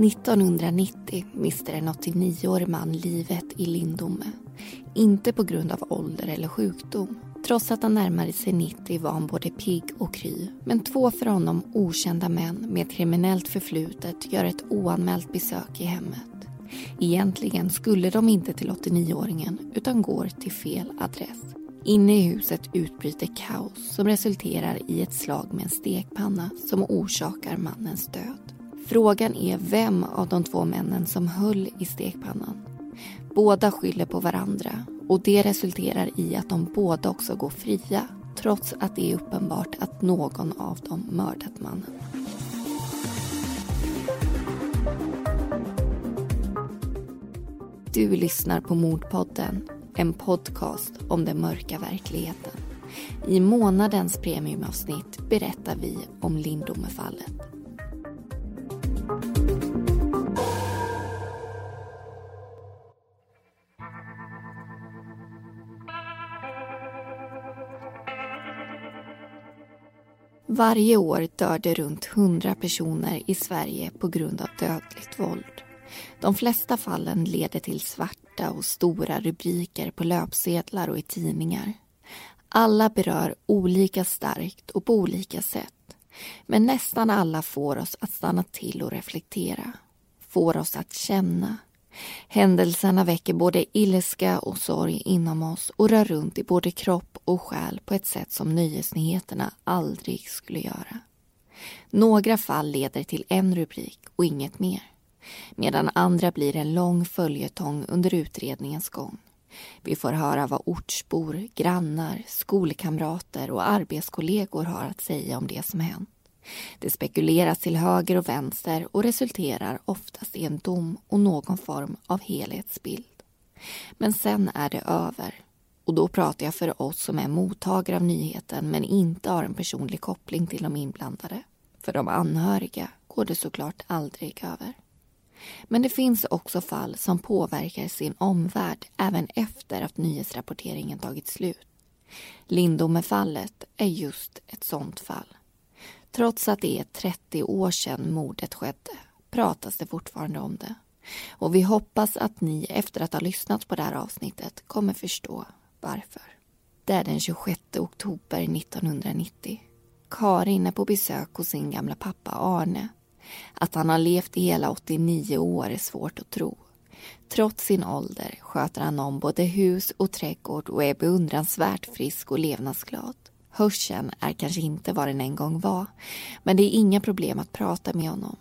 –– 1990 mister en 89-årig man livet i Lindome. Inte på grund av ålder eller sjukdom. Trots att han närmade sig 90 var han både pigg och kry. Men två för honom okända män med kriminellt förflutet gör ett oanmält besök i hemmet. Egentligen skulle de inte till 89-åringen utan går till fel adress. Inne i huset utbryter kaos som resulterar i ett slag med en stekpanna som orsakar mannens död. Frågan är vem av de två männen som höll i stekpannan. Båda skyller på varandra och det resulterar i att de båda också går fria, trots att det är uppenbart att någon av dem mördat mannen. Du lyssnar på Mordpodden, en podcast om den mörka verkligheten. I månadens premiumavsnitt berättar vi om Lindomefallet. Varje år dör det runt 100 personer i Sverige på grund av dödligt våld. De flesta fallen leder till svarta och stora rubriker på löpsedlar och i tidningar. Alla berör olika starkt och på olika sätt. Men nästan alla får oss att stanna till och reflektera. Får oss att känna. Händelserna väcker både ilska och sorg inom oss och rör runt i både kropp och själ på ett sätt som nyhetsnyheterna aldrig skulle göra. Några fall leder till en rubrik och inget mer, medan andra blir en lång följetong under utredningens gång. Vi får höra vad ortsbor, grannar, skolkamrater och arbetskollegor har att säga om det som hänt. Det spekuleras till höger och vänster och resulterar oftast i en dom och någon form av helhetsbild. Men sen är det över. Och då pratar jag för oss som är mottagare av nyheten men inte har en personlig koppling till de inblandade. För de anhöriga går det såklart aldrig över. Men det finns också fall som påverkar sin omvärld även efter att nyhetsrapporteringen tagit slut. Lindomefallet är just ett sådant fall. Trots att det är 30 år sedan mordet skedde pratas det fortfarande om det. Och vi hoppas att ni efter att ha lyssnat på det här avsnittet kommer förstå varför. Det är den 26 oktober 1990. Karin är på besök hos sin gamla pappa Arne. Att han har levt i hela 89 år är svårt att tro. Trots sin ålder sköter han om både hus och trädgård och är beundransvärt frisk och levnadsglad. Hörseln är kanske inte vad den en gång var, men det är inga problem att prata med honom.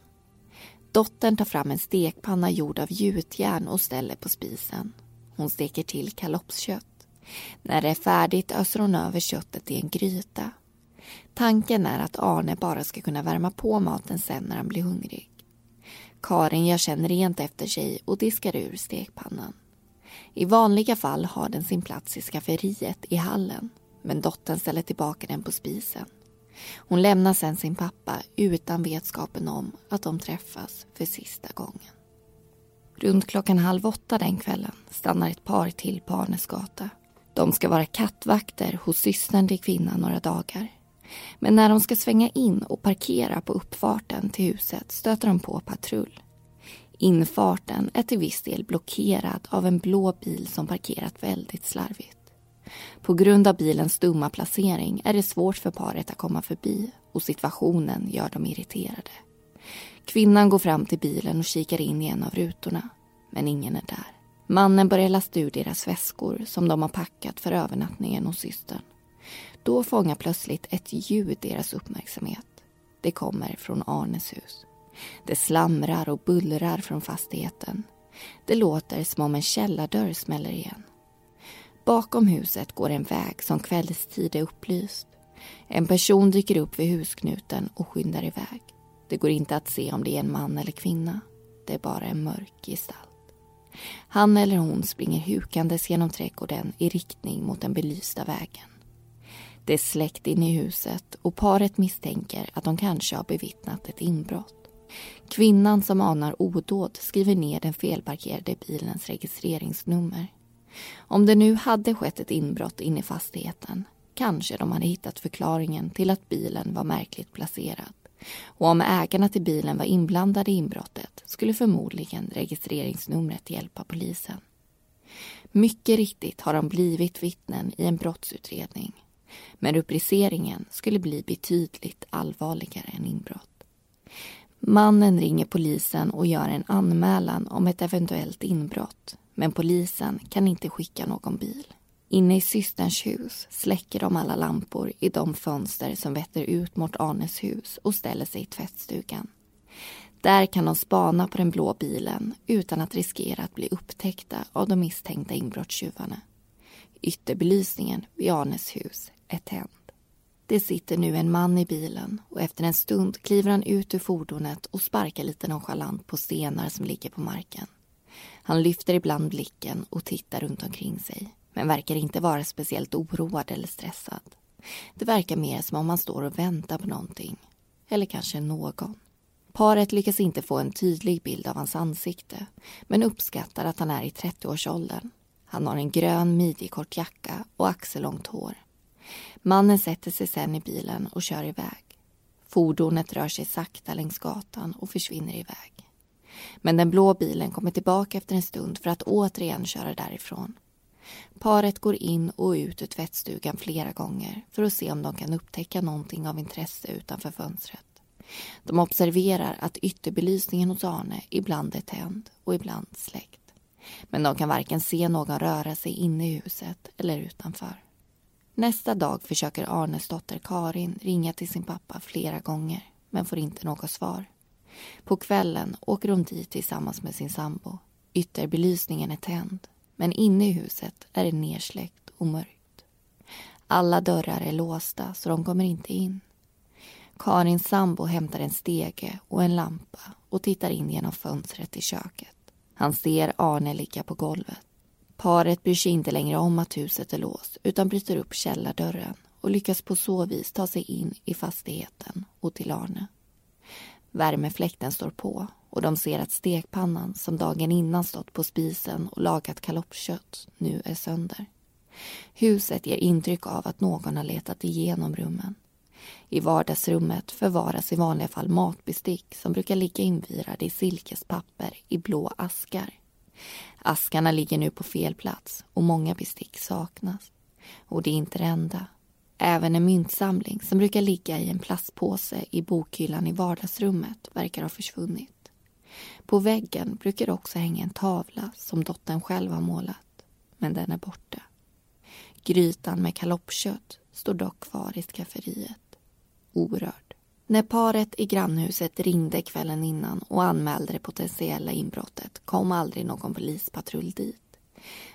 Dottern tar fram en stekpanna gjord av gjutjärn och ställer på spisen. Hon steker till kalopskött. När det är färdigt öser hon över köttet i en gryta. Tanken är att Arne bara ska kunna värma på maten sen när han blir hungrig. Karin gör sen rent efter sig och diskar ur stekpannan. I vanliga fall har den sin plats i skafferiet i hallen. Men dottern ställer tillbaka den på spisen. Hon lämnar sedan sin pappa utan vetskapen om att de träffas för sista gången. Runt 20:30 den kvällen stannar ett par till på Arnes gata. De ska vara kattvakter hos systern till kvinnan några dagar. Men när de ska svänga in och parkera på uppfarten till huset stöter de på patrull. Infarten är till viss del blockerad av en blå bil som parkerat väldigt slarvigt. På grund av bilens dumma placering är det svårt för paret att komma förbi och situationen gör dem irriterade. Kvinnan går fram till bilen och kikar in i en av rutorna, men ingen är där. Mannen börjar lasta ur deras väskor som de har packat för övernattningen hos systern. Då fångar plötsligt ett ljud deras uppmärksamhet. Det kommer från Arnes hus. Det slamrar och bullrar från fastigheten. Det låter som om en källardörr smäller igen. Bakom huset går en väg som kvällstid är upplyst. En person dyker upp vid husknuten och skyndar iväg. Det går inte att se om det är en man eller kvinna. Det är bara en mörk gestalt. Han eller hon springer hukandes genom trädgården i riktning mot den belysta vägen. Det är släkt inne i huset och paret misstänker att de kanske har bevittnat ett inbrott. Kvinnan som anar odåd skriver ner den felparkerade bilens registreringsnummer. Om det nu hade skett ett inbrott inne i fastigheten, kanske de hade hittat förklaringen till att bilen var märkligt placerad. Och om ägarna till bilen var inblandade i inbrottet skulle förmodligen registreringsnumret hjälpa polisen. Mycket riktigt har de blivit vittnen i en brottsutredning. Men rubriceringen skulle bli betydligt allvarligare än inbrott. Mannen ringer polisen och gör en anmälan om ett eventuellt inbrott. Men polisen kan inte skicka någon bil. Inne i systerns hus släcker de alla lampor i de fönster som vetter ut mot Arnes hus och ställer sig i tvättstugan. Där kan de spana på den blå bilen utan att riskera att bli upptäckta av de misstänkta inbrottstjuvarna. Ytterbelysningen vid Arnes hus är tänd. Det sitter nu en man i bilen och efter en stund kliver han ut ur fordonet och sparkar lite nonchalant på stenar som ligger på marken. Han lyfter ibland blicken och tittar runt omkring sig, men verkar inte vara speciellt oroad eller stressad. Det verkar mer som om han står och väntar på någonting, eller kanske någon. Paret lyckas inte få en tydlig bild av hans ansikte, men uppskattar att han är i 30-årsåldern. Han har en grön midjekort jacka och axellångt hår. Mannen sätter sig sen i bilen och kör iväg. Fordonet rör sig sakta längs gatan och försvinner iväg. Men den blå bilen kommer tillbaka efter en stund för att återigen köra därifrån. Paret går in och ut ur tvättstugan flera gånger för att se om de kan upptäcka någonting av intresse utanför fönstret. De observerar att ytterbelysningen hos Arne ibland är tänd och ibland släckt. Men de kan varken se någon röra sig inne i huset eller utanför. Nästa dag försöker Arnes dotter Karin ringa till sin pappa flera gånger men får inte något svar. På kvällen åker hon dit tillsammans med sin sambo. Ytterbelysningen är tänd, men inne i huset är det nedsläckt och mörkt. Alla dörrar är låsta så de kommer inte in. Karins sambo hämtar en stege och en lampa och tittar in genom fönstret i köket. Han ser Arne ligga på golvet. Paret bryr sig inte längre om att huset är låst utan bryter upp källardörren och lyckas på så vis ta sig in i fastigheten och till Arne. Värmefläkten står på och de ser att stekpannan som dagen innan stått på spisen och lagat kaloppkött nu är sönder. Huset ger intryck av att någon har letat igenom rummen. I vardagsrummet förvaras i vanliga fall matbestick som brukar ligga invirade i silkespapper i blå askar. Askarna ligger nu på fel plats och många bestick saknas. Och det är inte det enda. Även en myntsamling som brukar ligga i en plastpåse i bokhyllan i vardagsrummet verkar ha försvunnit. På väggen brukar det också hänga en tavla som dottern själv har målat, men den är borta. Grytan med kaloppkött står dock kvar i skafferiet, orörd. När paret i grannhuset ringde kvällen innan och anmälde det potentiella inbrottet kom aldrig någon polispatrull dit.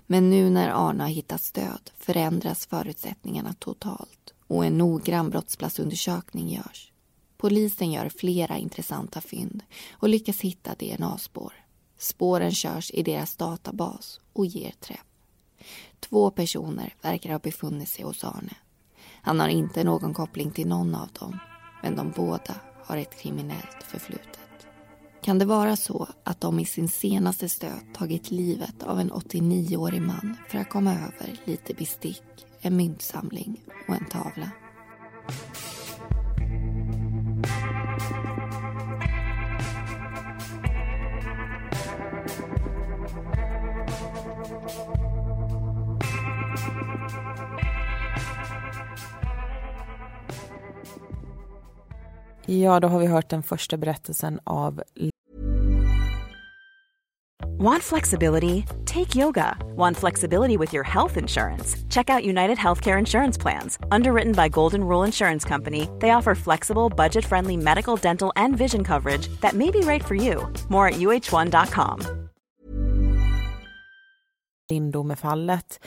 Men nu när Arne har hittat stöd förändras förutsättningarna totalt och en noggrann brottsplatsundersökning görs. Polisen gör flera intressanta fynd och lyckas hitta DNA-spår. Spåren körs i deras databas och ger träff. 2 personer verkar ha befunnit sig hos Arne. Han har inte någon koppling till någon av dem, men de båda har ett kriminellt förflutet. Kan det vara så att de i sin senaste stöt tagit livet av en 89-årig man för att komma över lite bestick, en myntsamling och en tavla? Ja, då har vi hört den första berättelsen av... Want flexibility? Take yoga. Want flexibility with your health insurance? Check out United Healthcare Insurance Plans. Underwritten by Golden Rule Insurance Company, they offer flexible, budget-friendly medical, dental, and vision coverage that may be right for you. More at uh1.com. Lindomefallet.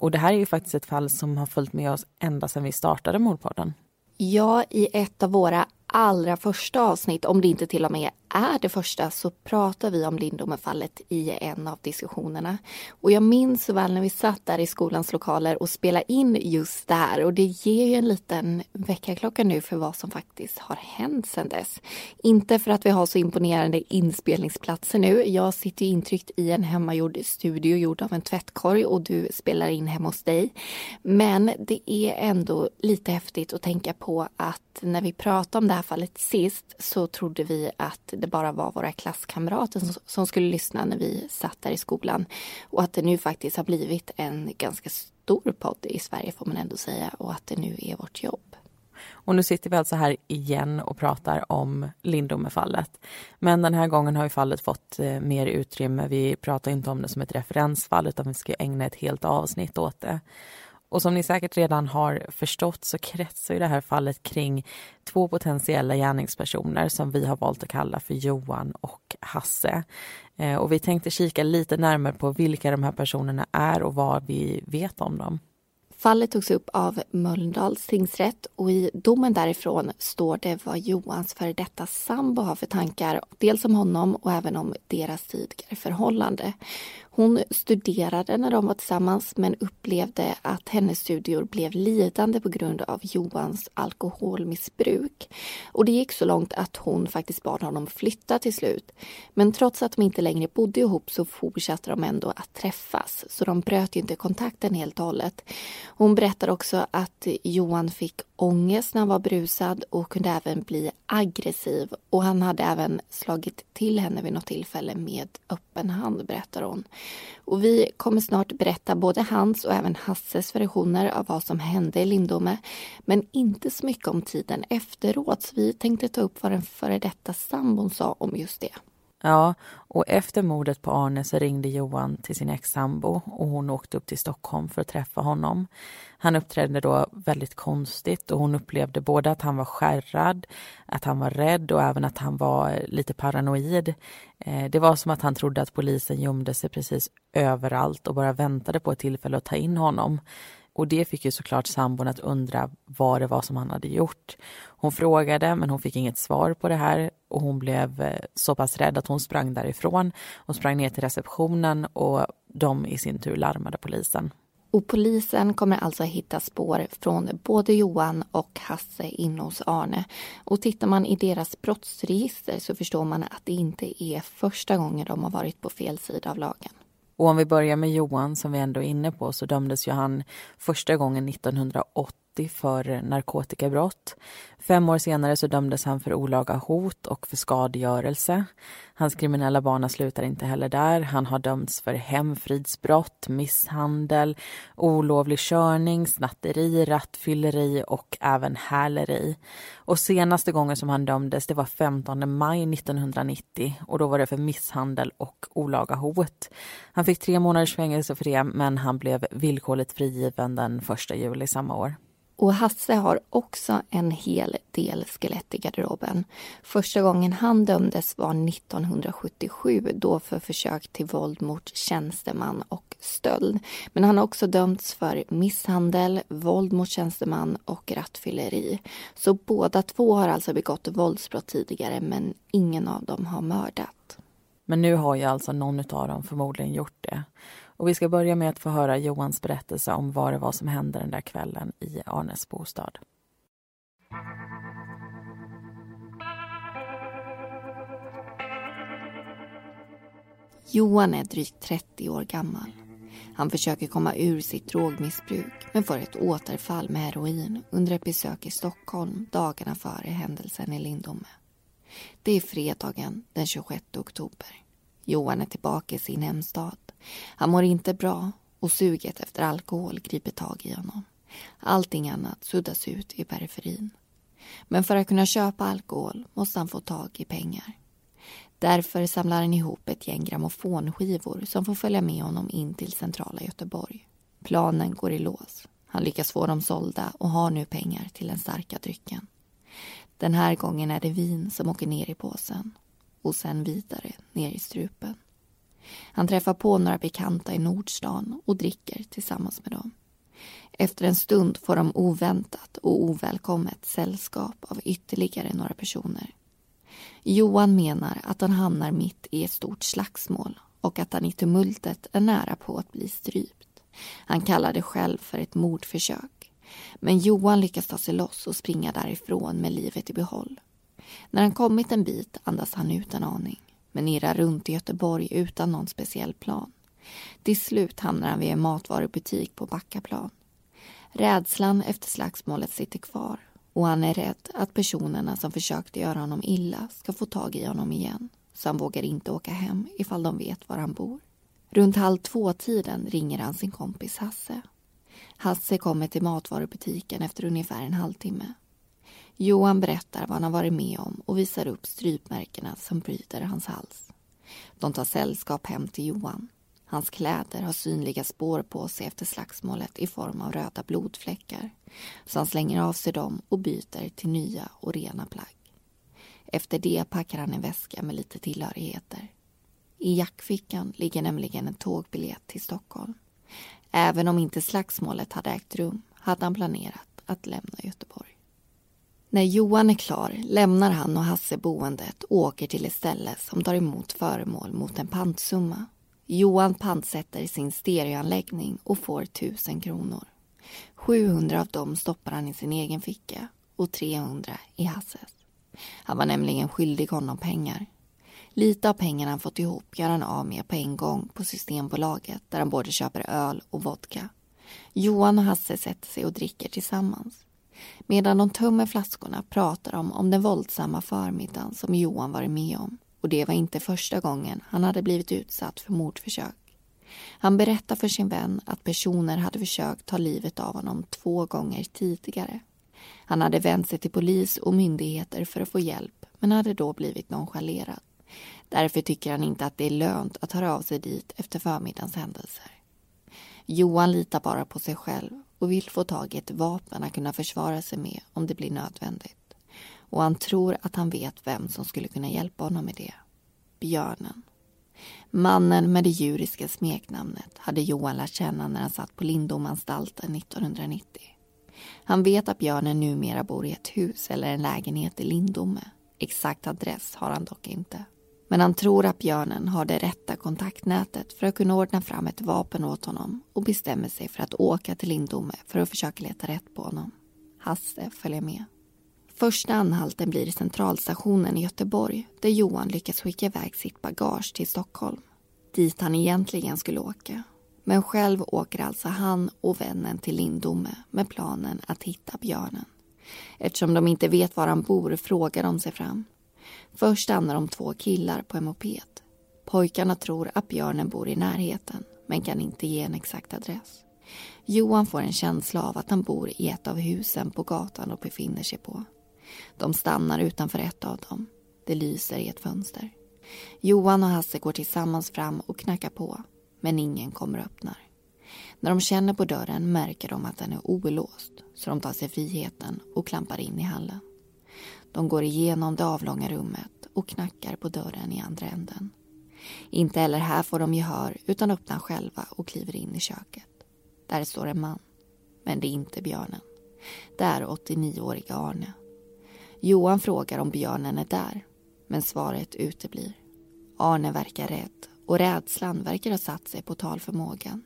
Och det här är ju faktiskt ett fall som har följt med oss ända sedan vi startade Mordpodden. Ja, i ett av våra allra första avsnitt, om det inte till och med är det första så pratar vi om Lindomefallet i en av diskussionerna. Och jag minns så väl när vi satt där i skolans lokaler och spelade in just det här. Och det ger ju en liten väckarklocka nu för vad som faktiskt har hänt sedan dess. Inte för att vi har så imponerande inspelningsplatser nu. Jag sitter ju intryckt i en hemmagjord studio gjord av en tvättkorg och du spelar in hemma hos dig. Men det är ändå lite häftigt att tänka på att när vi pratade om det här fallet sist så trodde vi att det bara var våra klasskamrater som skulle lyssna när vi satt där i skolan. Och att det nu faktiskt har blivit en ganska stor podd i Sverige får man ändå säga. Och att det nu är vårt jobb. Och nu sitter vi alltså här igen och pratar om Lindomefallet. Men den här gången har ju fallet fått mer utrymme. Vi pratar inte om det som ett referensfall utan vi ska ägna ett helt avsnitt åt det. Och som ni säkert redan har förstått så kretsar ju det här fallet kring två potentiella gärningspersoner som vi har valt att kalla för Johan och Hasse. Och vi tänkte kika lite närmare på vilka de här personerna är och vad vi vet om dem. Fallet togs upp av Mölndals tingsrätt och i domen därifrån står det vad Johans före detta sambo har för tankar. Dels om honom och även om deras tidigare förhållande. Hon studerade när de var tillsammans men upplevde att hennes studier blev lidande på grund av Johans alkoholmissbruk. Och det gick så långt att hon faktiskt bad honom flytta till slut. Men trots att de inte längre bodde ihop så fortsatte de ändå att träffas. Så de bröt ju inte kontakten helt och hållet. Hon berättar också att Johan fick ångest när han var brusad och kunde även bli aggressiv. Och han hade även slagit till henne vid något tillfälle med öppen hand, berättar hon. Och vi kommer snart berätta både hans och även Hasses versioner av vad som hände i Lindome. Men inte så mycket om tiden efteråt, så vi tänkte ta upp vad den före detta sambon sa om just det. Ja, och efter mordet på Arne så ringde Johan till sin ex-sambo och hon åkte upp till Stockholm för att träffa honom. Han uppträdde då väldigt konstigt och hon upplevde både att han var skärrad, att han var rädd och även att han var lite paranoid. Det var som att han trodde att polisen gömde sig precis överallt och bara väntade på ett tillfälle att ta in honom. Och det fick ju såklart sambon att undra vad det var som han hade gjort. Hon frågade men hon fick inget svar på det här. Och hon blev så pass rädd att hon sprang därifrån. Hon sprang ner till receptionen och de i sin tur larmade polisen. Och polisen kommer alltså hitta spår från både Johan och Hasse inne hos Arne. Och tittar man i deras brottsregister så förstår man att det inte är första gången de har varit på fel sida av lagen. Och om vi börjar med Johan som vi ändå är inne på så dömdes ju han första gången 1980 för narkotikabrott. 5 år senare så dömdes han för olaga hot och för skadegörelse. Hans kriminella bana slutar inte heller där. Han har dömts för hemfridsbrott, misshandel, olovlig körning, snatteri, rattfylleri och även häleri. Och senaste gången som han dömdes det var 15 maj 1990 och då var det för misshandel och olaga hot. Han fick 3 månaders fängelse för det men han blev villkorligt frigiven den 1 juli samma år. Och Hasse har också en hel del skelett i garderoben. Första gången han dömdes var 1977, då för försök till våld mot tjänsteman och stöld. Men han har också dömts för misshandel, våld mot tjänsteman och rattfylleri. Så båda två har alltså begått våldsbrott tidigare men ingen av dem har mördat. Men nu har ju alltså någon av dem förmodligen gjort det. Och vi ska börja med att få höra Johans berättelse om vad det var som hände den där kvällen i Arnes bostad. Johan är drygt 30 år gammal. Han försöker komma ur sitt drogmissbruk men får ett återfall med heroin under ett besök i Stockholm dagarna före händelsen i Lindome. Det är fredagen den 26 oktober. Johan är tillbaka i sin hemstad. Han mår inte bra och suget efter alkohol griper tag i honom. Allting annat suddas ut i periferin. Men för att kunna köpa alkohol måste han få tag i pengar. Därför samlar han ihop ett gäng grammofonskivor som får följa med honom in till centrala Göteborg. Planen går i lås. Han lyckas få dem sålda och har nu pengar till den starka drycken. Den här gången är det vin som åker ner i påsen och sen vidare ner i strupen. Han träffar på några bekanta i Nordstan och dricker tillsammans med dem. Efter en stund får de oväntat och ovälkommet sällskap av ytterligare några personer. Johan menar att han hamnar mitt i ett stort slagsmål och att han i tumultet är nära på att bli strypt. Han kallar det själv för ett mordförsök. Men Johan lyckas ta sig loss och springa därifrån med livet i behåll. När han kommit en bit andas han ut en aning, men irrar runt i Göteborg utan någon speciell plan. Till slut hamnar han vid en matvarubutik på Backaplan. Rädslan efter slagsmålet sitter kvar och han är rädd att personerna som försökte göra honom illa ska få tag i honom igen. Så han vågar inte åka hem ifall de vet var han bor. Runt 02:30 ringer han sin kompis Hasse. Hasse kommer till matvarubutiken efter ungefär en halvtimme. Johan berättar vad han har varit med om och visar upp strypmärkena som bryter hans hals. De tar sällskap hem till Johan. Hans kläder har synliga spår på sig efter slagsmålet i form av röda blodfläckar. Så han slänger av sig dem och byter till nya och rena plagg. Efter det packar han en väska med lite tillhörigheter. I jackfickan ligger nämligen en tågbiljett till Stockholm. Även om inte slagsmålet hade ägt rum hade han planerat att lämna Göteborg. När Johan är klar lämnar han och Hasse boendet och åker till ett ställe som tar emot föremål mot en pantsumma. Johan pantsätter sin stereoanläggning och får 1000 kronor. 700 av dem stoppar han i sin egen ficka och 300 i Hasses. Han var nämligen skyldig honom pengar. Lite av pengarna han fått ihop gör han av med på en gång på Systembolaget där han både köper öl och vodka. Johan och Hasse sätter sig och dricker tillsammans. Medan de tömmer flaskorna pratar de om den våldsamma förmiddagen som Johan varit med om. Och det var inte första gången han hade blivit utsatt för mordförsök. Han berättar för sin vän att personer hade försökt ta livet av honom 2 gånger tidigare. Han hade vänt sig till polis och myndigheter för att få hjälp men hade då blivit nonchalerad. Därför tycker han inte att det är lönt att höra av sig dit efter förmiddagens händelser. Johan litar bara på sig själv och vill få tag i ett vapen att kunna försvara sig med om det blir nödvändigt. Och han tror att han vet vem som skulle kunna hjälpa honom med det. Björnen. Mannen med det djuriska smeknamnet hade Johan lärt känna när han satt på Lindome anstalten 1990. Han vet att björnen numera bor i ett hus eller en lägenhet i Lindome. Exakt adress har han dock inte. Men han tror att björnen har det rätta kontaktnätet för att kunna ordna fram ett vapen åt honom och bestämmer sig för att åka till Lindome för att försöka leta rätt på honom. Hasse följer med. Första anhalten blir centralstationen i Göteborg där Johan lyckas skicka iväg sitt bagage till Stockholm. Dit han egentligen skulle åka. Men själv åker alltså han och vännen till Lindome med planen att hitta björnen. Eftersom de inte vet var han bor frågar de sig fram. Först stannar de 2 killar på en moped. Pojkarna tror att björnen bor i närheten men kan inte ge en exakt adress. Johan får en känsla av att han bor i ett av husen på gatan och befinner sig på. De stannar utanför ett av dem. Det lyser i ett fönster. Johan och Hasse går tillsammans fram och knackar på. Men ingen kommer och öppnar. När de känner på dörren märker de att den är olåst. Så de tar sig friheten och klampar in i hallen. De går igenom det avlånga rummet och knackar på dörren i andra änden. Inte heller här får de gehör utan öppnar själva och kliver in i köket. Där står en man. Men det är inte björnen. Det är 89-åriga Arne. Johan frågar om björnen är där. Men svaret uteblir. Arne verkar rädd. Och rädslan verkar ha satt sig på talförmågan.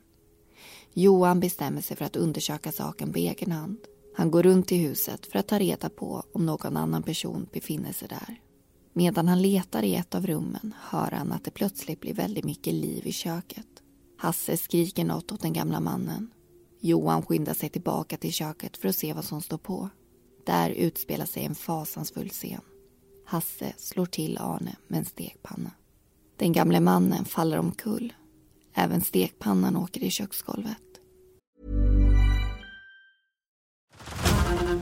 Johan bestämmer sig för att undersöka saken på egen hand. Han går runt i huset för att ta reda på om någon annan person befinner sig där. Medan han letar i ett av rummen hör han att det plötsligt blir väldigt mycket liv i köket. Hasse skriker något åt den gamla mannen. Johan skyndar sig tillbaka till köket för att se vad som står på. Där utspelar sig en fasansfull scen. Hasse slår till Arne med en stekpanna. Den gamle mannen faller omkull. Även stekpannan åker i köksgolvet.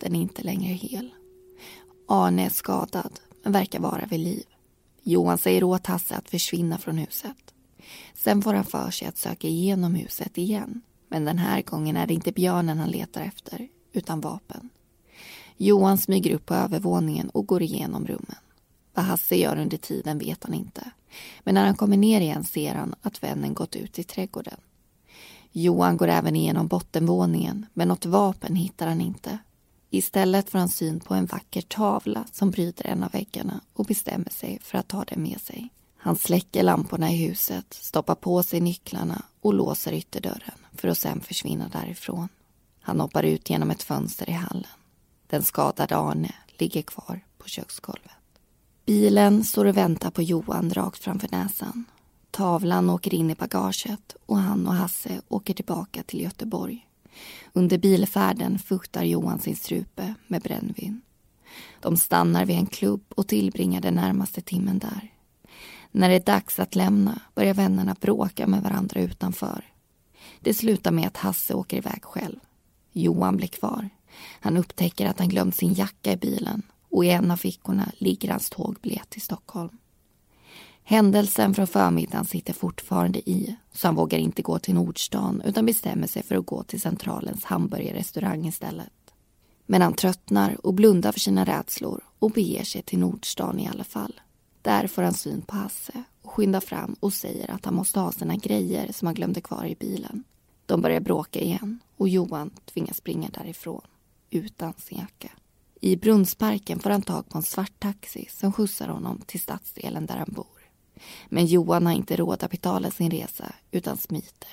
Den är inte längre hel. Arne är skadad. Verkar vara vid liv. Johan säger åt Hasse att försvinna från huset. Sen får han för sig att söka igenom huset igen. Men den här gången är det inte björnen han letar efter, utan vapen. Johan smyger upp på övervåningen och går igenom rummen. Vad Hasse gör under tiden vet han inte. Men när han kommer ner igen ser han att vännen gått ut i trädgården. Johan går även igenom bottenvåningen, men något vapen hittar han inte. Istället får han syn på en vacker tavla som bryter en av väggarna och bestämmer sig för att ta den med sig. Han släcker lamporna i huset, stoppar på sig nycklarna och låser ytterdörren för att sen försvinna därifrån. Han hoppar ut genom ett fönster i hallen. Den skadade Arne ligger kvar på köksgolvet. Bilen står och väntar på Johan rakt framför näsan. Tavlan åker in i bagaget och han och Hasse åker tillbaka till Göteborg. Under bilfärden fuktar Johan sin strupe med brännvin. De stannar vid en klubb och tillbringar den närmaste timmen där. När det är dags att lämna börjar vännerna bråka med varandra utanför. Det slutar med att Hasse åker iväg själv. Johan blir kvar. Han upptäcker att han glömt sin jacka i bilen och i en av fickorna ligger hans tågbiljett till Stockholm. Händelsen från förmiddagen sitter fortfarande i, så han vågar inte gå till Nordstan utan bestämmer sig för att gå till centralens hamburgerrestaurang istället. Men han tröttnar och blundar för sina rädslor och beger sig till Nordstan i alla fall. Där får han syn på Hasse och skyndar fram och säger att han måste ha sina grejer som han glömde kvar i bilen. De börjar bråka igen och Johan tvingas springa därifrån utan sin jacka. I Brunnsparken får han tag på en svart taxi som skjutsar honom till stadsdelen där han bor. Men Johan har inte råd att betala sin resa utan smiter.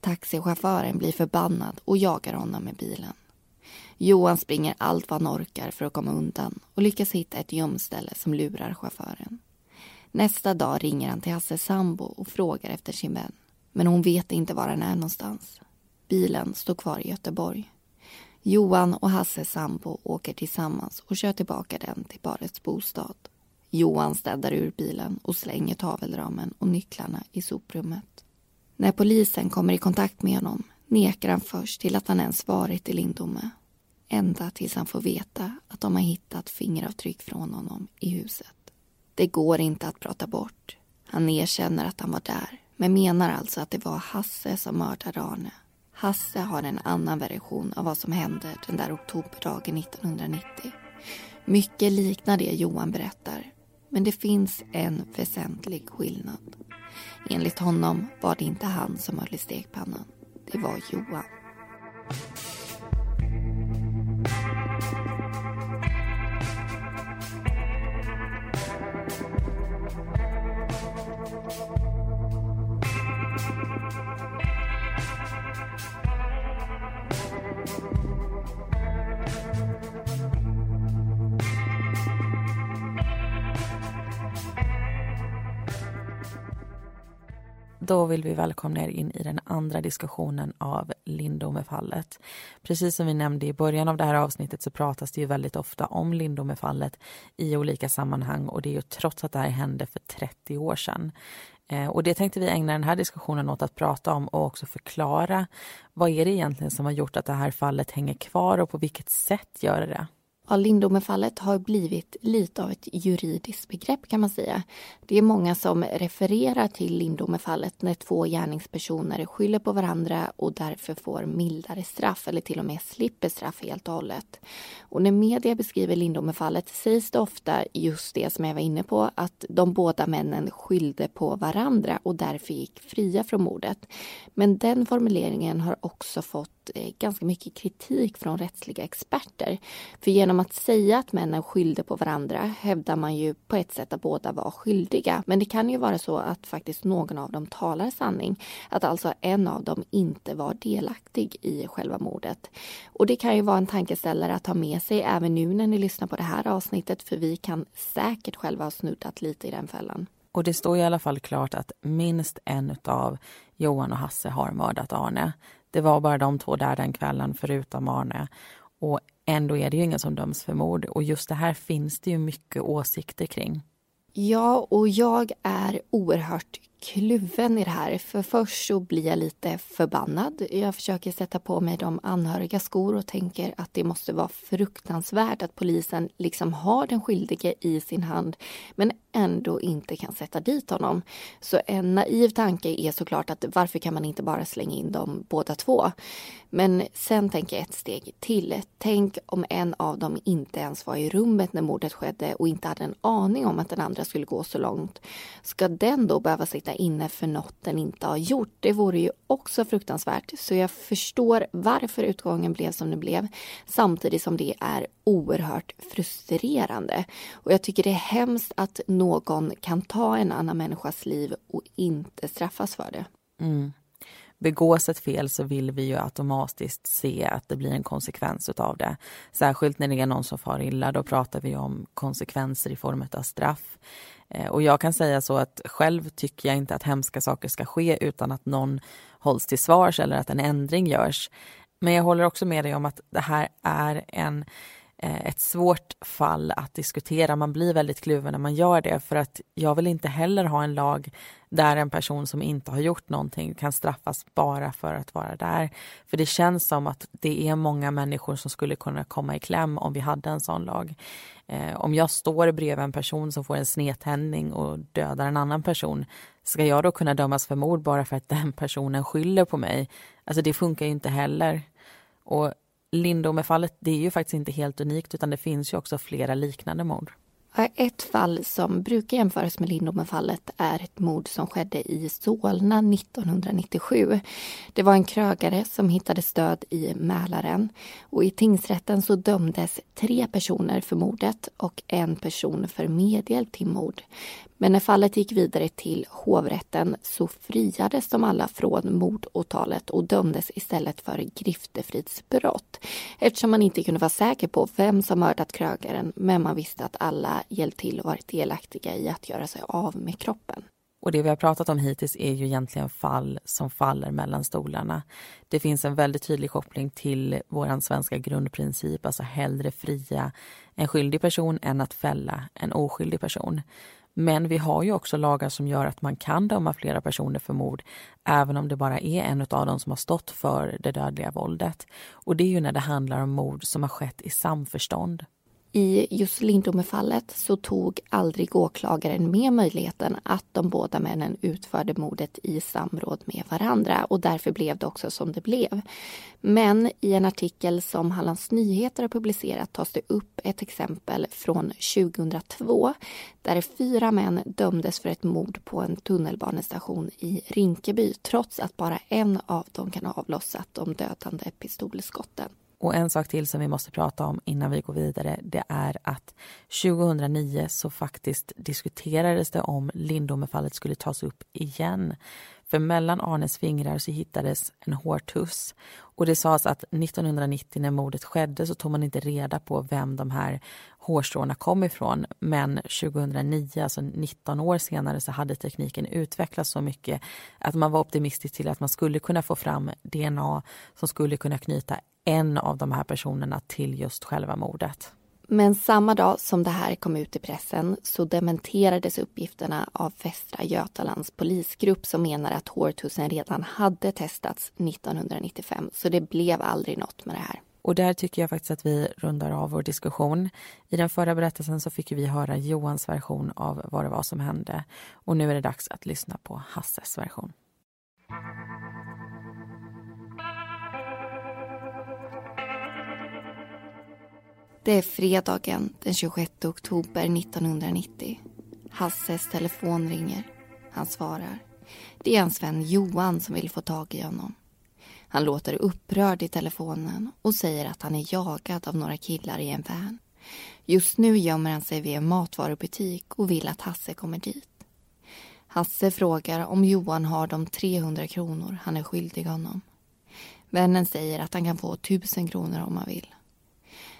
Taxichauffören blir förbannad och jagar honom med bilen. Johan springer allt vad han orkar för att komma undan och lyckas hitta ett gömställe som lurar chauffören. Nästa dag ringer han till Hasses sambo och frågar efter sin vän. Men hon vet inte var han är någonstans. Bilen står kvar i Göteborg. Johan och Hasses sambo åker tillsammans och kör tillbaka den till parets bostad. Johan städar ur bilen och slänger tavelramen och nycklarna i soprummet. När polisen kommer i kontakt med honom nekar han först till att han ens varit i Lindome. Ända tills han får veta att de har hittat fingeravtryck från honom i huset. Det går inte att prata bort. Han erkänner att han var där, men menar alltså att det var Hasse som mördade Arne. Hasse har en annan version av vad som hände den där oktoberdagen 1990. Mycket liknar det Johan berättar, men det finns en väsentlig skillnad. Enligt honom var det inte han som höll i stekpannan, det var Johan. Då vill vi välkomna er in i den andra diskussionen av Lindomefallet. Precis som vi nämnde i början av det här avsnittet så pratas det ju väldigt ofta om Lindomefallet i olika sammanhang. Och det är ju trots att det här hände för 30 år sedan. Och det tänkte vi ägna den här diskussionen åt att prata om och också förklara. Vad är det egentligen som har gjort att det här fallet hänger kvar och på vilket sätt gör det? Ja, Lindomefallet har blivit lite av ett juridiskt begrepp kan man säga. Det är många som refererar till Lindomefallet när två gärningspersoner skyller på varandra och därför får mildare straff eller till och med slipper straff helt och hållet. Och när media beskriver Lindomefallet sägs det ofta just det som jag var inne på, att de båda männen skyllde på varandra och därför gick fria från mordet. Men den formuleringen har också fått fått ganska mycket kritik från rättsliga experter. För genom att säga att männen skyllde på varandra hävdar man ju på ett sätt att båda var skyldiga. Men det kan ju vara så att faktiskt någon av dem talar sanning. Att alltså en av dem inte var delaktig i själva mordet. Och det kan ju vara en tankeställare att ha med sig även nu när ni lyssnar på det här avsnittet. För vi kan säkert själva ha snuddat lite i den fällan. Och det står i alla fall klart att minst en av Johan och Hasse har mördat Arne. Det var bara de två där den kvällen förutom Arne. Och ändå är det ju ingen som döms för mord. Och just det här finns det ju mycket åsikter kring. Ja, och jag är oerhört kluven i det här. För först så blir jag lite förbannad. Jag försöker sätta på mig de anhöriga skor och tänker att det måste vara fruktansvärt att polisen liksom har den skyldige i sin hand men ändå inte kan sätta dit honom. Så en naiv tanke är såklart att varför kan man inte bara slänga in dem båda två? Men sen tänker jag ett steg till. Tänk om en av dem inte ens var i rummet när mordet skedde och inte hade en aning om att den andra skulle gå så långt. Ska den då behöva sitta inne för något den inte har gjort? Det vore ju också fruktansvärt. Så jag förstår varför utgången blev som den blev, samtidigt som det är oerhört frustrerande. Och jag tycker det är hemskt att någon kan ta en annan människas liv och inte straffas för det. Mm. Begås ett fel så vill vi ju automatiskt se att det blir en konsekvens av det. Särskilt när det är någon som far illa, då pratar vi om konsekvenser i form av straff. Och jag kan säga så att själv tycker jag inte att hemska saker ska ske utan att någon hålls till svars eller att en ändring görs. Men jag håller också med dig om att det här är ett svårt fall att diskutera. Man blir väldigt kluven när man gör det, för att jag vill inte heller ha en lag där en person som inte har gjort någonting kan straffas bara för att vara där. För det känns som att det är många människor som skulle kunna komma i kläm om vi hade en sån lag. Om jag står bredvid en person som får en snedtändning och dödar en annan person, ska jag då kunna dömas för mord bara för att den personen skyller på mig? Alltså det funkar ju inte heller. Och Lindomefallet, det är ju faktiskt inte helt unikt utan det finns ju också flera liknande mord. Ett fall som brukar jämföras med Lindomefallet är ett mord som skedde i Solna 1997. Det var en krögare som hittade stöd i Mälaren och i tingsrätten så dömdes 3 personer för mordet och 1 person för medhjälp till mord. Men när fallet gick vidare till hovrätten så friades de alla från mordåtalet och dömdes istället för griftefridsbrott. Eftersom man inte kunde vara säker på vem som mördat krögaren, men man visste att alla hjälpt till och varit delaktiga i att göra sig av med kroppen. Och det vi har pratat om hittills är ju egentligen fall som faller mellan stolarna. Det finns en väldigt tydlig koppling till vår svenska grundprincip, alltså hellre fria en skyldig person än att fälla en oskyldig person. Men vi har ju också lagar som gör att man kan döma flera personer för mord även om det bara är en av dem som har stått för det dödliga våldet. Och det är ju när det handlar om mord som har skett i samförstånd. I just Lindomefallet så tog aldrig åklagaren med möjligheten att de båda männen utförde mordet i samråd med varandra och därför blev det också som det blev. Men i en artikel som Hallands Nyheter har publicerat tas det upp ett exempel från 2002 där 4 män dömdes för ett mord på en tunnelbanestation i Rinkeby trots att bara en av dem kan ha avlossat de dödande pistolskotten. Och en sak till som vi måste prata om innan vi går vidare, det är att 2009 så faktiskt diskuterades det om Lindomefallet skulle tas upp igen. För mellan Arnes fingrar så hittades en hårtuss och det sades att 1990 när mordet skedde så tog man inte reda på vem de här hårstråna kom ifrån. Men 2009, alltså 19 år senare, så hade tekniken utvecklats så mycket att man var optimistisk till att man skulle kunna få fram DNA som skulle kunna knyta en av de här personerna till just själva mordet. Men samma dag som det här kom ut i pressen så dementerades uppgifterna av Västra Götalands polisgrupp som menar att hårtussen redan hade testats 1995. Så det blev aldrig något med det här. Och där tycker jag faktiskt att vi rundar av vår diskussion. I den förra berättelsen så fick vi höra Johans version av vad det var som hände. Och nu är det dags att lyssna på Hasses version. Det är fredagen den 26 oktober 1990. Hasses telefon ringer. Han svarar. Det är hans vän Johan som vill få tag i honom. Han låter upprörd i telefonen och säger att han är jagad av några killar i en van. Just nu gömmer han sig vid en matvarubutik och vill att Hasse kommer dit. Hasse frågar om Johan har de 300 kronor han är skyldig honom. Vännen säger att han kan få 1000 kronor om han vill.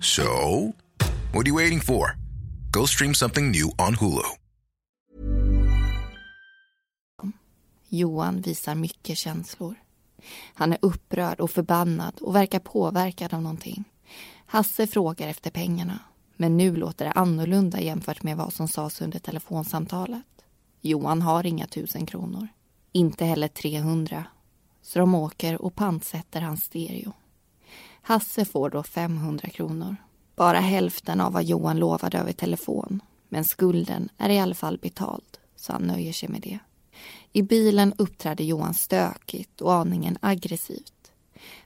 So, what are you waiting for? Go stream something new on Hulu. Johan visar mycket känslor. Han är upprörd och förbannad och verkar påverkad av någonting. Hasse frågar efter pengarna, men nu låter det annorlunda jämfört med vad som sades under telefonsamtalet. Johan har inga 1000 kronor, inte heller 300, så de åker och pantsätter hans stereo. Hasse får då 500 kronor, bara hälften av vad Johan lovade över telefon, men skulden är i alla fall betald, så han nöjer sig med det. I bilen uppträder Johan stökigt och aningen aggressivt.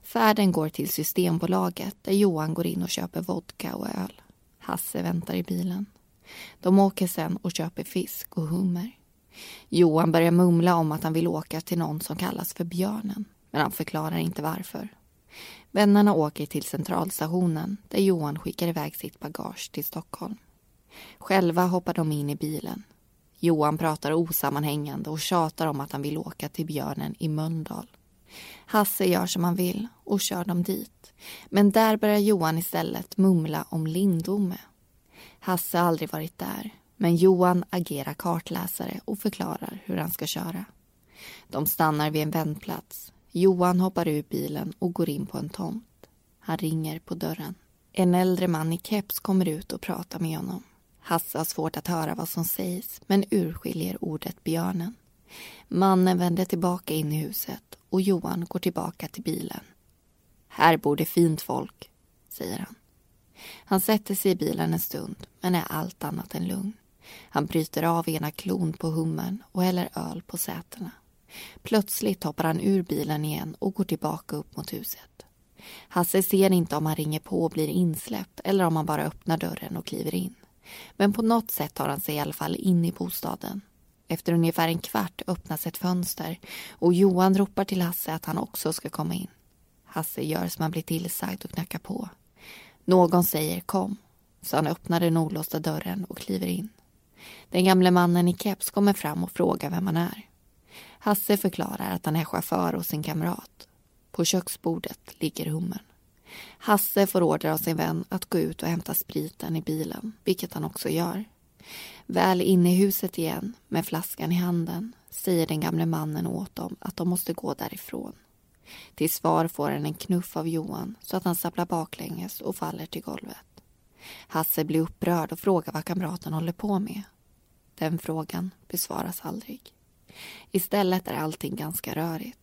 Färden går till Systembolaget där Johan går in och köper vodka och öl. Hasse väntar i bilen. De åker sen och köper fisk och hummer. Johan börjar mumla om att han vill åka till någon som kallas för Björnen, men han förklarar inte varför. Vännerna åker till centralstationen där Johan skickar iväg sitt bagage till Stockholm. Själva hoppar de in i bilen. Johan pratar osammanhängande och tjatar om att han vill åka till Björnen i Mölndal. Hasse gör som han vill och kör dem dit. Men där börjar Johan istället mumla om Lindome. Hasse har aldrig varit där, men Johan agerar kartläsare och förklarar hur han ska köra. De stannar vid en vändplats. Johan hoppar ur bilen och går in på en tomt. Han ringer på dörren. En äldre man i keps kommer ut och pratar med honom. Hasse har svårt att höra vad som sägs, men urskiljer ordet Björnen. Mannen vänder tillbaka in i huset och Johan går tillbaka till bilen. Här bor det fint folk, säger han. Han sätter sig i bilen en stund, men är allt annat än lugn. Han bryter av ena klon på hummen och häller öl på sätena. Plötsligt hoppar han ur bilen igen och går tillbaka upp mot huset. Hasse ser inte om han ringer på och blir insläppt eller om han bara öppnar dörren och kliver in. Men på något sätt tar han sig i alla fall in i bostaden. Efter ungefär en kvart öppnas ett fönster och Johan ropar till Hasse att han också ska komma in. Hasse gör som han blir tillsagd och knackar på. Någon säger kom, så han öppnar den olåsta dörren och kliver in. Den gamle mannen i keps kommer fram och frågar vem han är. Hasse förklarar att han är chaufför och sin kamrat. På köksbordet ligger hummen. Hasse får order av sin vän att gå ut och hämta spriten i bilen, vilket han också gör. Väl inne i huset igen, med flaskan i handen, säger den gamle mannen åt dem att de måste gå därifrån. Till svar får han en knuff av Johan så att han sapplar baklänges och faller till golvet. Hasse blir upprörd och frågar vad kamraten håller på med. Den frågan besvaras aldrig. Istället är allting ganska rörigt.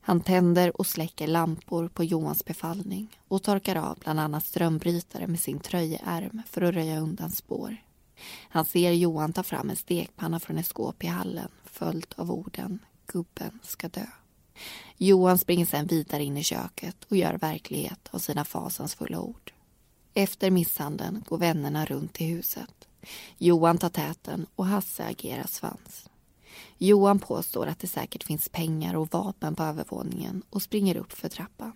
Han tänder och släcker lampor på Johans befallning och torkar av bland annat strömbrytare med sin tröjeärm för att röja undan spår. Han ser Johan ta fram en stekpanna från ett skåp i hallen, följd av orden, gubben ska dö. Johan springer sedan vidare in i köket och gör verklighet av sina fasansfulla ord. Efter misshandeln går vännerna runt i huset. Johan tar täten och Hasse agerar svans. Johan påstår att det säkert finns pengar och vapen på övervåningen och springer upp för trappan.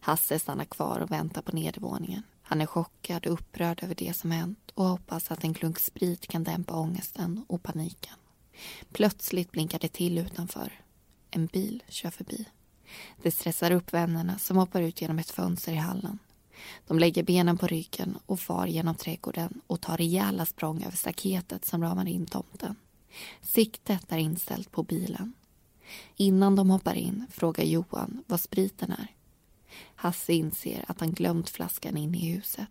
Hasse stannar kvar och väntar på nedervåningen. Han är chockad och upprörd över det som hänt och hoppas att en klunk sprit kan dämpa ångesten och paniken. Plötsligt blinkar det till utanför. En bil kör förbi. Det stressar upp vännerna som hoppar ut genom ett fönster i hallen. De lägger benen på ryggen och far genom trädgården och tar rejäla språng över staketet som ramar in tomten. Siktet är inställt på bilen. Innan de hoppar in frågar Johan vad spriten är. Hasse inser att han glömt flaskan in i huset.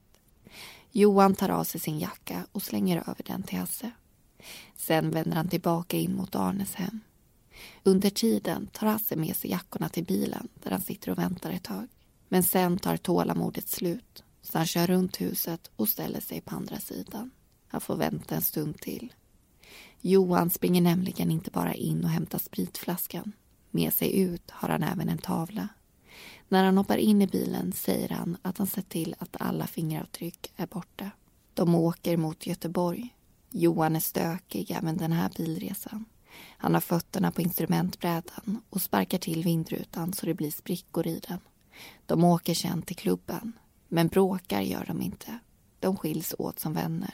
Johan tar av sig sin jacka och slänger över den till Hasse. Sen vänder han tillbaka in mot Arnes hem. Under tiden tar Hasse med sig jackorna till bilen där han sitter och väntar ett tag. Men sen tar tålamodet slut. Så han kör runt huset och ställer sig på andra sidan. Han får vänta en stund till. Johan springer nämligen inte bara in och hämtar spritflaskan. Med sig ut har han även en tavla. När han hoppar in i bilen säger han att han sett till att alla fingeravtryck är borta. De åker mot Göteborg. Johan är stökig även den här bilresan. Han har fötterna på instrumentbrädan och sparkar till vindrutan så det blir sprickor i den. De åker sen till klubben, men bråkar gör de inte. De skiljs åt som vänner.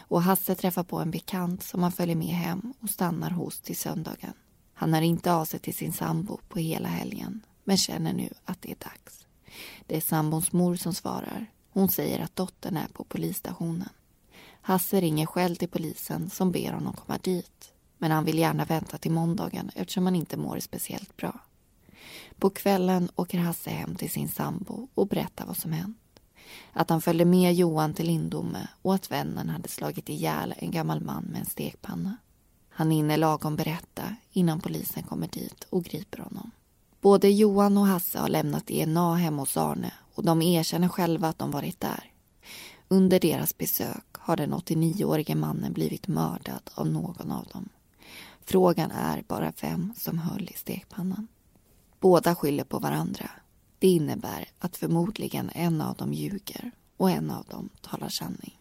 Och Hasse träffar på en bekant som han följer med hem och stannar hos till söndagen. Han har inte av sig till sin sambo på hela helgen, men känner nu att det är dags. Det är sambons mor som svarar. Hon säger att dottern är på polisstationen. Hasse ringer själv till polisen som ber honom komma dit. Men han vill gärna vänta till måndagen eftersom han inte mår speciellt bra. På kvällen åker Hasse hem till sin sambo och berättar vad som hänt. Att han följde med Johan till Lindome och att vännen hade slagit ihjäl en gammal man med en stekpanna. Han hinner lagom berätta innan polisen kommer dit och griper honom. Både Johan och Hasse har lämnat DNA hemma hos Arne och de erkänner själva att de varit där. Under deras besök har den 89-årige mannen blivit mördad av någon av dem. Frågan är bara vem som höll i stekpannan. Båda skyller på varandra. Det innebär att förmodligen en av dem ljuger och en av dem talar sanning.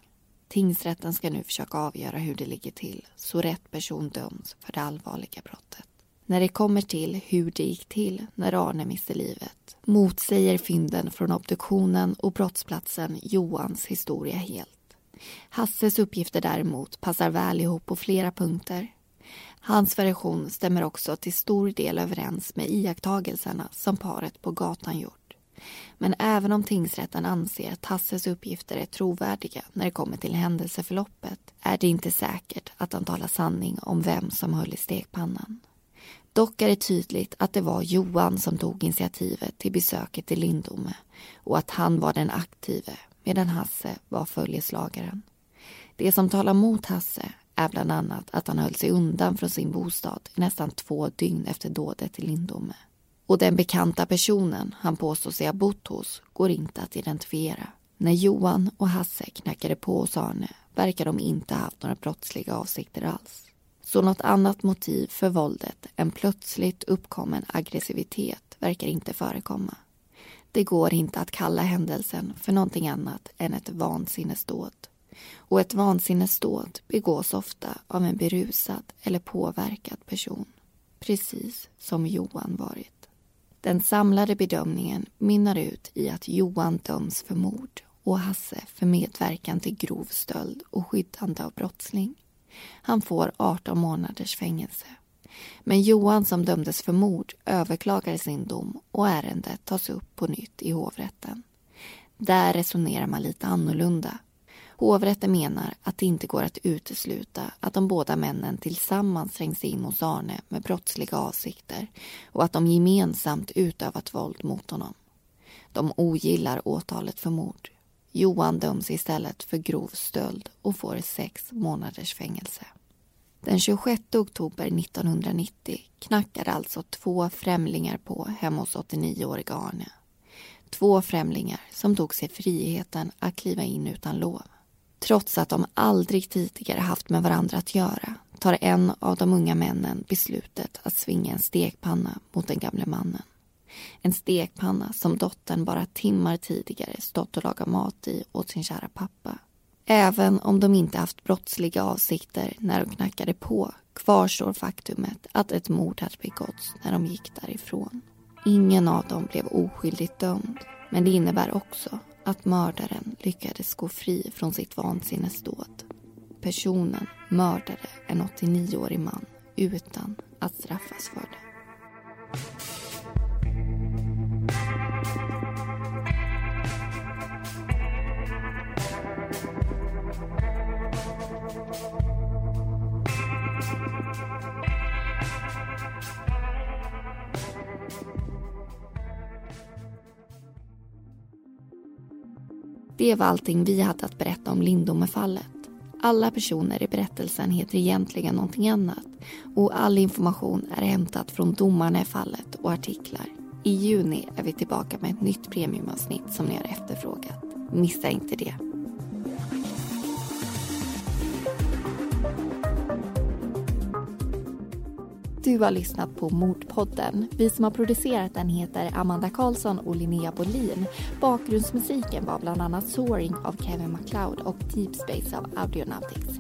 Tingsrätten ska nu försöka avgöra hur det ligger till så rätt person döms för det allvarliga brottet. När det kommer till hur det gick till när Arne miste livet motsäger fynden från obduktionen och brottsplatsen Johans historia helt. Hasses uppgifter däremot passar väl ihop på flera punkter. Hans version stämmer också till stor del överens med iakttagelserna som paret på gatan gjort. Men även om tingsrätten anser att Hasses uppgifter är trovärdiga när det kommer till händelseförloppet är det inte säkert att han talar sanning om vem som höll i stekpannan. Dock är det tydligt att det var Johan som tog initiativet till besöket i Lindome och att han var den aktive medan Hasse var följeslagaren. Det som talar mot Hasse är bland annat att han höll sig undan från sin bostad i nästan 2 dygn efter dådet i Lindome. Och den bekanta personen han påstår sig ha bott hos går inte att identifiera. När Johan och Hasse knackade på hos Arne verkar de inte ha haft några brottsliga avsikter alls. Så något annat motiv för våldet än plötsligt uppkommen aggressivitet verkar inte förekomma. Det går inte att kalla händelsen för någonting annat än ett vansinnesdåd. Och ett vansinnesdåd begås ofta av en berusad eller påverkad person. Precis som Johan varit. Den samlade bedömningen mynnar ut i att Johan döms för mord och Hasse för medverkan till grov stöld och skyddande av brottsling. Han får 18 månaders fängelse. Men Johan som dömdes för mord överklagar sin dom och ärendet tas upp på nytt i hovrätten. Där resonerar man lite annorlunda. Hovrätten menar att det inte går att utesluta att de båda männen tillsammans trängs in hos Arne med brottsliga avsikter och att de gemensamt utövat våld mot honom. De ogillar åtalet för mord. Johan döms istället för grov stöld och får 6 månaders fängelse. Den 26 oktober 1990 knackar alltså 2 främlingar på hemma hos 89-åriga Arne. 2 främlingar som tog sig friheten att kliva in utan lov. Trots att de aldrig tidigare haft med varandra att göra tar en av de unga männen beslutet att svinga en stekpanna mot den gamle mannen. En stekpanna som dottern bara timmar tidigare stått och lagat mat i åt sin kära pappa. Även om de inte haft brottsliga avsikter när de knackade på kvarstår faktumet att ett mord hade begåtts när de gick därifrån. Ingen av dem blev oskyldigt dömd, men det innebär också att mördaren lyckades gå fri från sitt vansinnesdåd. Personen mördade en 89-årig man utan att straffas för det. Det var allting vi hade att berätta om Lindomefallet. Alla personer i berättelsen heter egentligen någonting annat och all information är hämtat från domarna i fallet och artiklar. I juni är vi tillbaka med ett nytt premiumavsnitt som ni har efterfrågat. Missa inte det. Du har lyssnat på Mordpodden. Vi som har producerat den heter Amanda Karlsson och Linnea Bolin. Bakgrundsmusiken var bland annat Soaring av Kevin MacLeod och Deep Space av Audionautix.